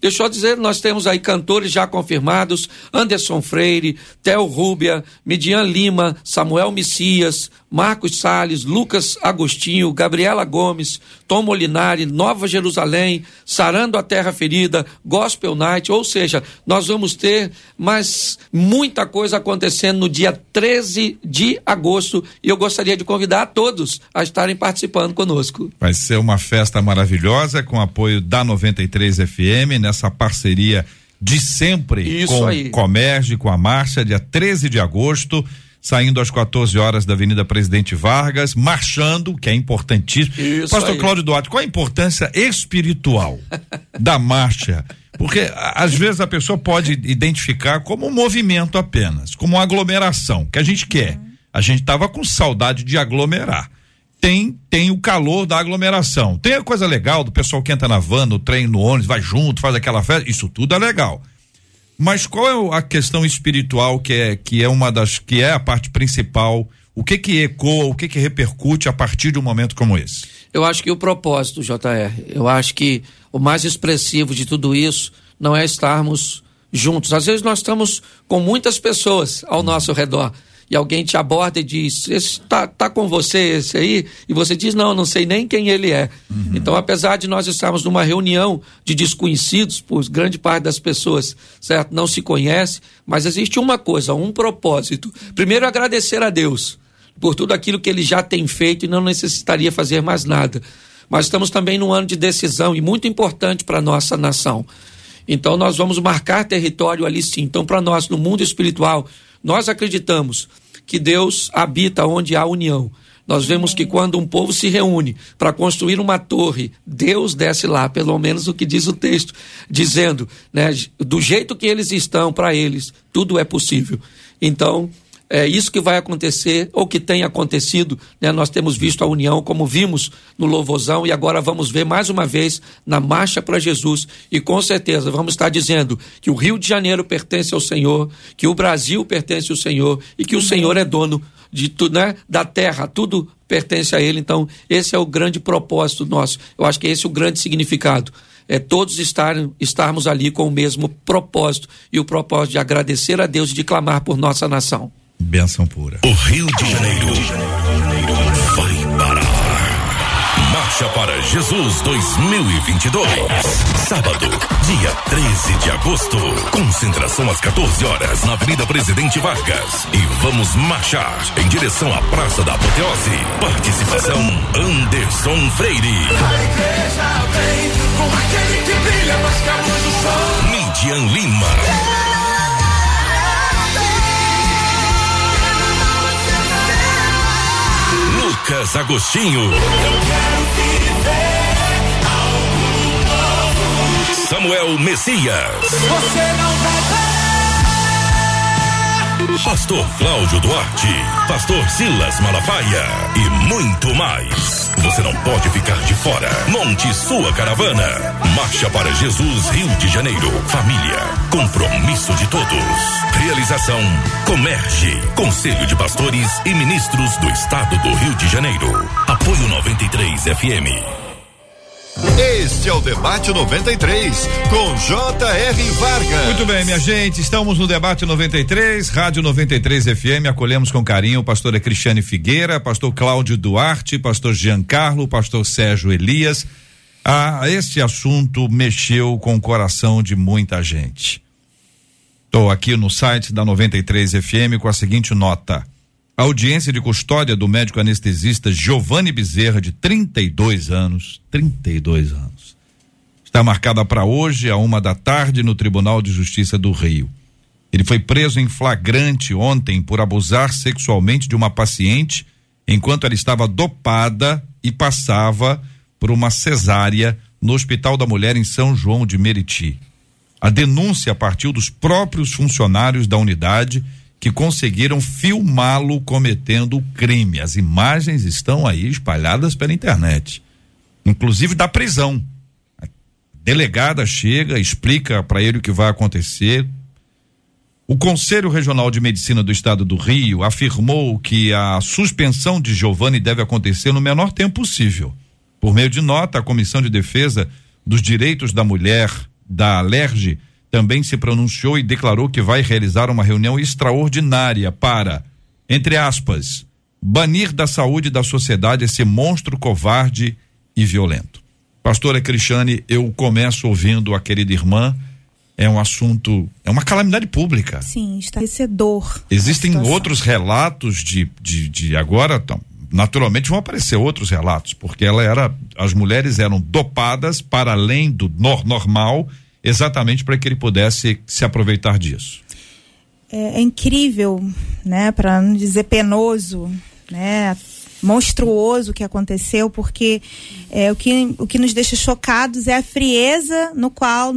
deixa eu dizer, nós temos aí cantores já confirmados, Anderson Freire, Theo Rúbia, Midian Lima, Samuel Messias, Marcos Salles, Lucas Agostinho, Gabriela Gomes, Tom Molinari, Nova Jerusalém, Sarando a Terra Ferida, Gospel Night, ou seja, nós vamos ter mais muita coisa acontecendo no dia 13 de agosto, e eu gostaria de convidar a todos a estarem participando conosco. Vai ser uma festa maravilhosa, com apoio da 93 FM, nessa parceria de sempre o Comércio, com a Marcha, dia 13 de agosto, saindo às 14 horas da Avenida Presidente Vargas, marchando, que é importantíssimo. Isso. Pastor Cláudio Duarte, qual a importância espiritual da marcha? Porque às vezes a pessoa pode identificar como um movimento apenas, como uma aglomeração, que a gente quer. A gente tava com saudade de aglomerar. Tem o calor da aglomeração, tem a coisa legal do pessoal que entra na van, no trem, no ônibus, vai junto, faz aquela festa, isso tudo é legal. Mas qual é a questão espiritual que é a parte principal? O que ecoa, o que repercute a partir de um momento como esse? Eu acho que o propósito, JR, eu acho que o mais expressivo de tudo isso não é estarmos juntos. Às vezes nós estamos com muitas pessoas ao nosso redor. e alguém te aborda e diz, está com você esse aí? E você diz, não sei nem quem ele é. Uhum. Então, apesar de nós estarmos numa reunião de desconhecidos, por grande parte das pessoas, certo? Não se conhece, mas existe uma coisa, um propósito. Primeiro, agradecer a Deus por tudo aquilo que ele já tem feito e não necessitaria fazer mais nada. Mas estamos também num ano de decisão e muito importante para a nossa nação. Então, nós vamos marcar território ali sim. Então, para nós, no mundo espiritual, nós acreditamos que Deus habita onde há união. Nós vemos que quando um povo se reúne para construir uma torre, Deus desce lá, pelo menos o que diz o texto, dizendo, né, do jeito que eles estão, para eles, tudo é possível. Então, é isso que vai acontecer, ou que tem acontecido, né? Nós temos visto a união, como vimos no Louvorzão, e agora vamos ver mais uma vez na Marcha para Jesus, e com certeza vamos estar dizendo que o Rio de Janeiro pertence ao Senhor, que o Brasil pertence ao Senhor, e que o Senhor é dono de tudo, né? Da terra, tudo pertence a ele. Então esse é o grande propósito nosso, eu acho que esse é o grande significado. É todos estarmos ali com o mesmo propósito, e o propósito de agradecer a Deus e de clamar por nossa nação. Benção pura. O Rio de Janeiro vai parar. Marcha para Jesus 2022. Sábado, dia 13 de agosto. Concentração às 14 horas na Avenida Presidente Vargas. E vamos marchar em direção à Praça da Apoteose. Participação Anderson Freire. A igreja vem com aquele que brilha mais que a luz do sol. Midian Lima. Lucas Agostinho. Eu quero viver algo novo. Samuel Messias. Você não vai ver. Pastor Cláudio Duarte. Pastor Silas Malafaia. E muito mais. Você não pode ficar de fora. Monte sua caravana. Marcha para Jesus, Rio de Janeiro. Família. Compromisso de todos. Realização Comércio, Conselho de Pastores e Ministros do Estado do Rio de Janeiro. Apoio 93 FM. Este é o Debate 93, com J.R. Vargas. Muito bem, minha gente, estamos no Debate 93, Rádio 93 FM. Acolhemos com carinho a pastora Cristiane Figueira, pastor Cláudio Duarte, pastor Jean Carlo, pastor Sérgio Elias. Este assunto mexeu com o coração de muita gente. Estou aqui no site da 93 FM com a seguinte nota. A audiência de custódia do médico anestesista Giovanni Bezerra, de 32 anos, está marcada para hoje, à 13h, no Tribunal de Justiça do Rio. Ele foi preso em flagrante ontem por abusar sexualmente de uma paciente enquanto ela estava dopada e passava por uma cesárea no Hospital da Mulher em São João de Meriti. A denúncia partiu dos próprios funcionários da unidade que conseguiram filmá-lo cometendo o crime. As imagens estão aí espalhadas pela internet, inclusive da prisão. A delegada chega, explica para ele o que vai acontecer. O Conselho Regional de Medicina do Estado do Rio afirmou que a suspensão de Giovanni deve acontecer no menor tempo possível. Por meio de nota, a Comissão de Defesa dos Direitos da Mulher da Alerj também se pronunciou e declarou que vai realizar uma reunião extraordinária para, entre aspas, banir da saúde e da sociedade esse monstro covarde e violento. Pastora Cristiane, eu começo ouvindo a querida irmã. É um assunto, é uma calamidade pública. Sim, estarrecedor. Existem outros relatos de agora, naturalmente vão aparecer outros relatos, porque as mulheres eram dopadas para além do normal, exatamente para que ele pudesse se aproveitar disso. É incrível, né? Para não dizer penoso, né? Monstruoso o que aconteceu, porque o que nos deixa chocados é a frieza no qual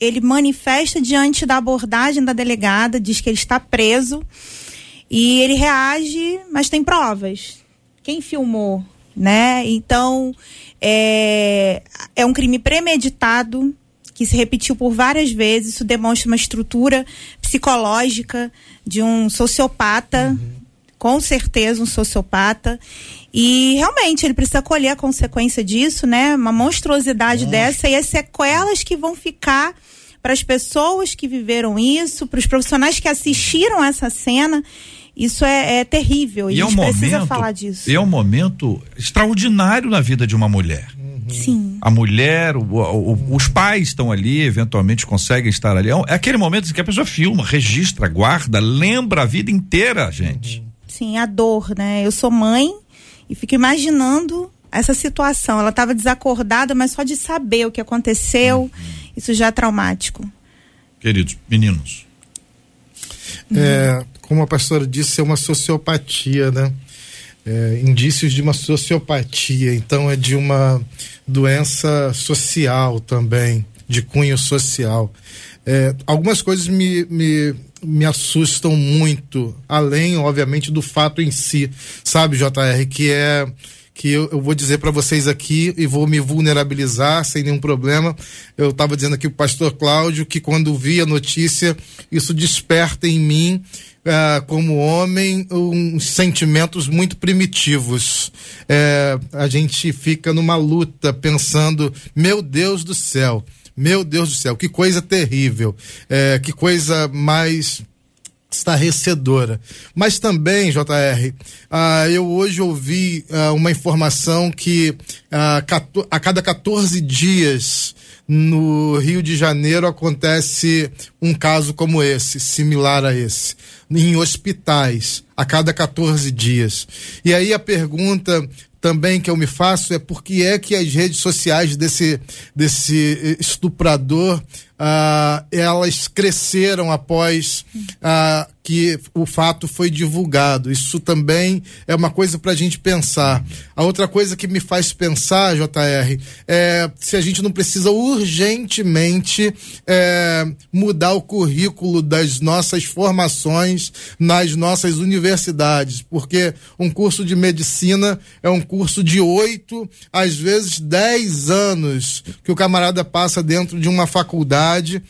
ele manifesta diante da abordagem da delegada, diz que ele está preso e ele reage, mas tem provas. Quem filmou, né? Então, é um crime premeditado, que se repetiu por várias vezes. Isso demonstra uma estrutura psicológica de um sociopata, com certeza um sociopata, e realmente ele precisa colher a consequência disso, né? Uma monstruosidade dessa, e as sequelas que vão ficar para as pessoas que viveram isso, para os profissionais que assistiram essa cena. Isso é terrível, e a gente precisa falar disso. É um momento extraordinário na vida de uma mulher. Sim. A mulher, os pais estão ali, eventualmente conseguem estar ali. É aquele momento que a pessoa filma, registra, guarda, lembra a vida inteira, gente. Sim, a dor, né? Eu sou mãe e fico imaginando essa situação. Ela estava desacordada, mas só de saber o que aconteceu, isso já é traumático. Queridos meninos. É, como a pastora disse, é uma sociopatia, né? Indícios de uma sociopatia, então é de uma doença social também, de cunho social. Algumas coisas me assustam muito, além, obviamente, do fato em si, sabe, JR, que eu vou dizer para vocês aqui e vou me vulnerabilizar sem nenhum problema. Eu estava dizendo aqui o pastor Cláudio que quando vi a notícia, isso desperta em mim, como homem, uns sentimentos muito primitivos. A gente fica numa luta pensando, meu Deus do céu, que coisa terrível, que coisa mais estarrecedora. Mas também, JR, eu hoje ouvi uma informação que a cada 14 dias no Rio de Janeiro acontece um caso como esse, similar a esse, em hospitais, a cada 14 dias. E aí a pergunta também que eu me faço é por que é que as redes sociais desse estuprador, elas cresceram após que o fato foi divulgado. Isso também é uma coisa para a gente pensar. A outra coisa que me faz pensar, JR, é se a gente não precisa urgentemente mudar o currículo das nossas formações nas nossas universidades, porque um curso de medicina é um curso de 8, às vezes 10 anos que o camarada passa dentro de uma faculdade,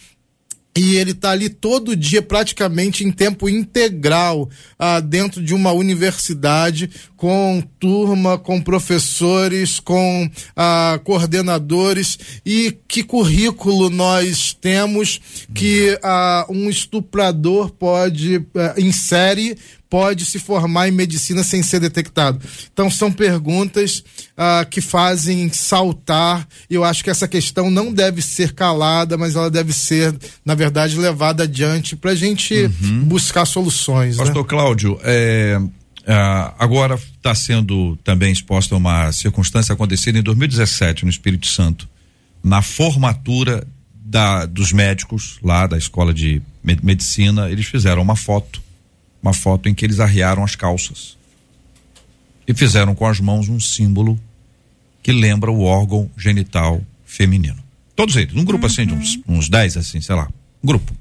e ele está ali todo dia praticamente em tempo integral dentro de uma universidade, com turma, com professores, com coordenadores. E que currículo nós temos que um estuprador pode se formar em medicina sem ser detectado? Então são perguntas que fazem saltar. Eu acho que essa questão não deve ser calada, mas ela deve ser, na verdade, levada adiante para a gente buscar soluções. Pastor, né? Cláudio, agora está sendo também exposta uma circunstância acontecida em 2017 no Espírito Santo, na formatura dos médicos lá da escola de medicina. Eles fizeram uma foto em que eles arriaram as calças e fizeram com as mãos um símbolo que lembra o órgão genital feminino. Todos eles, um grupo assim de uns 10, assim, sei lá, um grupo.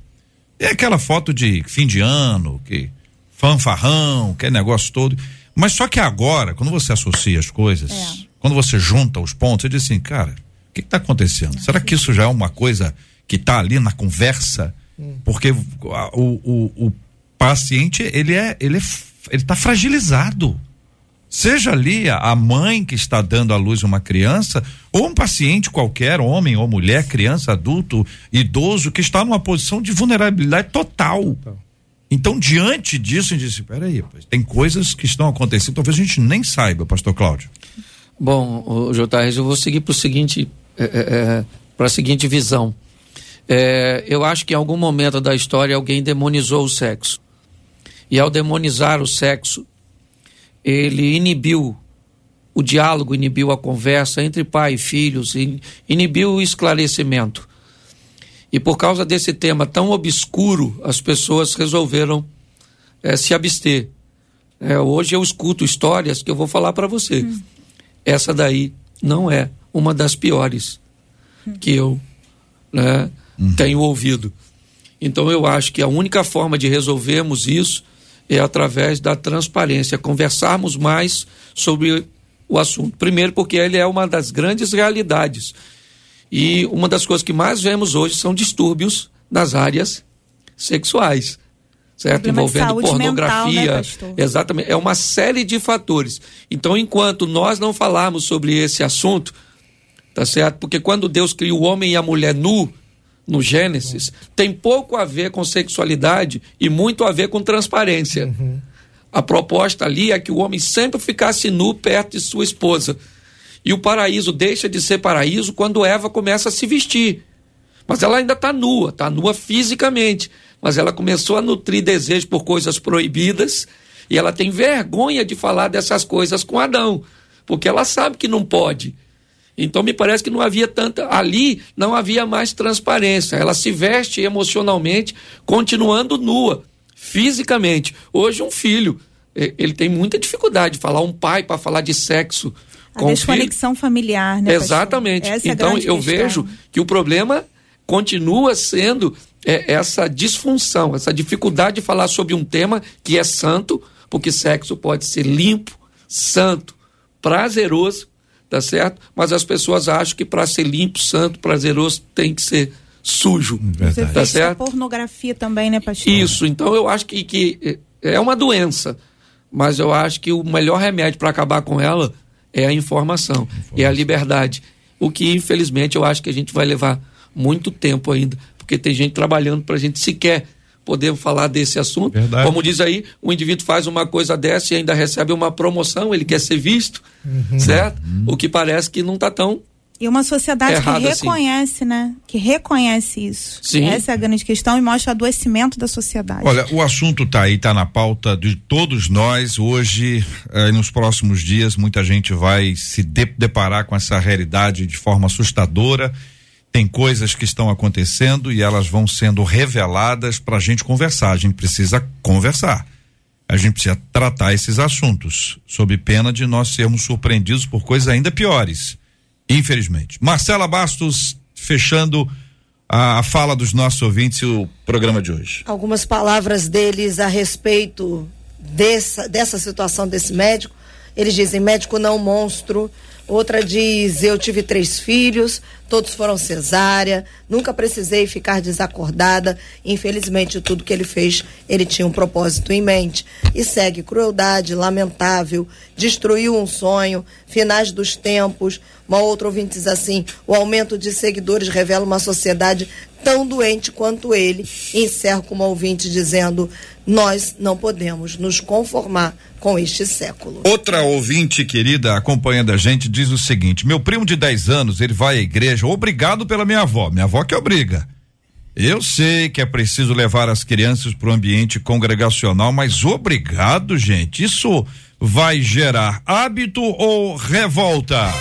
É aquela foto de fim de ano, que fanfarrão, que é negócio todo. Mas só que agora, quando você associa as coisas, quando você junta os pontos, você diz assim, cara, o que está acontecendo? Será que isso já é uma coisa que está ali na conversa? Porque o paciente, ele tá fragilizado, seja ali a mãe que está dando à luz uma criança, ou um paciente qualquer, homem ou mulher, criança, adulto, idoso, que está numa posição de vulnerabilidade total. Então, diante disso, a gente disse, peraí, tem coisas que estão acontecendo, talvez a gente nem saiba, pastor Cláudio. Bom, J.R., eu vou seguir para a seguinte visão. Eu acho que em algum momento da história alguém demonizou o sexo. E ao demonizar o sexo, ele inibiu o diálogo, inibiu a conversa entre pai e filhos, inibiu o esclarecimento. E por causa desse tema tão obscuro, as pessoas resolveram se abster. Hoje eu escuto histórias que eu vou falar para você. Essa daí não é uma das piores que eu tenho ouvido. Então eu acho que a única forma de resolvermos isso é através da transparência, conversarmos mais sobre o assunto. Primeiro, porque ele é uma das grandes realidades. E uma das coisas que mais vemos hoje são distúrbios nas áreas sexuais, certo? Envolvendo pornografia, mental, né, pastor? Exatamente, é uma série de fatores. Então, enquanto nós não falarmos sobre esse assunto, tá certo? Porque quando Deus cria o homem e a mulher nu, no Gênesis, tem pouco a ver com sexualidade e muito a ver com transparência. A proposta ali é que o homem sempre ficasse nu perto de sua esposa. E o paraíso deixa de ser paraíso quando Eva começa a se vestir. Mas ela ainda está nua fisicamente. Mas ela começou a nutrir desejo por coisas proibidas e ela tem vergonha de falar dessas coisas com Adão, porque ela sabe que não pode. Então me parece que não havia tanta, ali não havia mais transparência. Ela se veste emocionalmente, continuando nua, fisicamente. Hoje um filho, ele tem muita dificuldade de falar, um pai para falar de sexo com o filho. A desconexão familiar, né? Exatamente. Então eu vejo que o problema continua sendo essa disfunção, essa dificuldade de falar sobre um tema que é santo, porque sexo pode ser limpo, santo, prazeroso, tá certo? Mas as pessoas acham que para ser limpo, santo, prazeroso, tem que ser sujo. Verdade. Tá certo? Pornografia também, né, pastor? Isso, então eu acho que é uma doença, mas eu acho que o melhor remédio para acabar com ela é a informação, é a liberdade. O que, infelizmente, eu acho que a gente vai levar muito tempo ainda, porque tem gente trabalhando para a gente sequer poder falar desse assunto. Verdade. Como diz aí, o indivíduo faz uma coisa dessa e ainda recebe uma promoção, ele quer ser visto, certo? O que parece que não está tão E uma sociedade que reconhece, assim, né? Que reconhece isso. Sim. Essa é a grande questão e mostra o adoecimento da sociedade. Olha, o assunto está aí, está na pauta de todos nós. Hoje, nos próximos dias, muita gente vai se deparar com essa realidade de forma assustadora. Tem coisas que estão acontecendo e elas vão sendo reveladas para a gente conversar. A gente precisa conversar. A gente precisa tratar esses assuntos, sob pena de nós sermos surpreendidos por coisas ainda piores, infelizmente. Marcela Bastos, fechando a fala dos nossos ouvintes e o programa de hoje. Algumas palavras deles a respeito dessa situação desse médico. Eles dizem, médico não monstro. Outra diz, eu tive 3 filhos, todos foram cesárea, nunca precisei ficar desacordada. Infelizmente, tudo que ele fez, ele tinha um propósito em mente. E segue crueldade, lamentável, destruiu um sonho, finais dos tempos. Uma outra ouvinte diz assim, o aumento de seguidores revela uma sociedade tão doente quanto ele. E encerro com uma ouvinte dizendo, nós não podemos nos conformar com este século. Outra ouvinte querida acompanhando a gente diz o seguinte, meu primo de 10 anos, ele vai à igreja, obrigado pela minha avó que obriga. Eu sei que é preciso levar as crianças para o ambiente congregacional, mas obrigado, gente, isso vai gerar hábito ou revolta?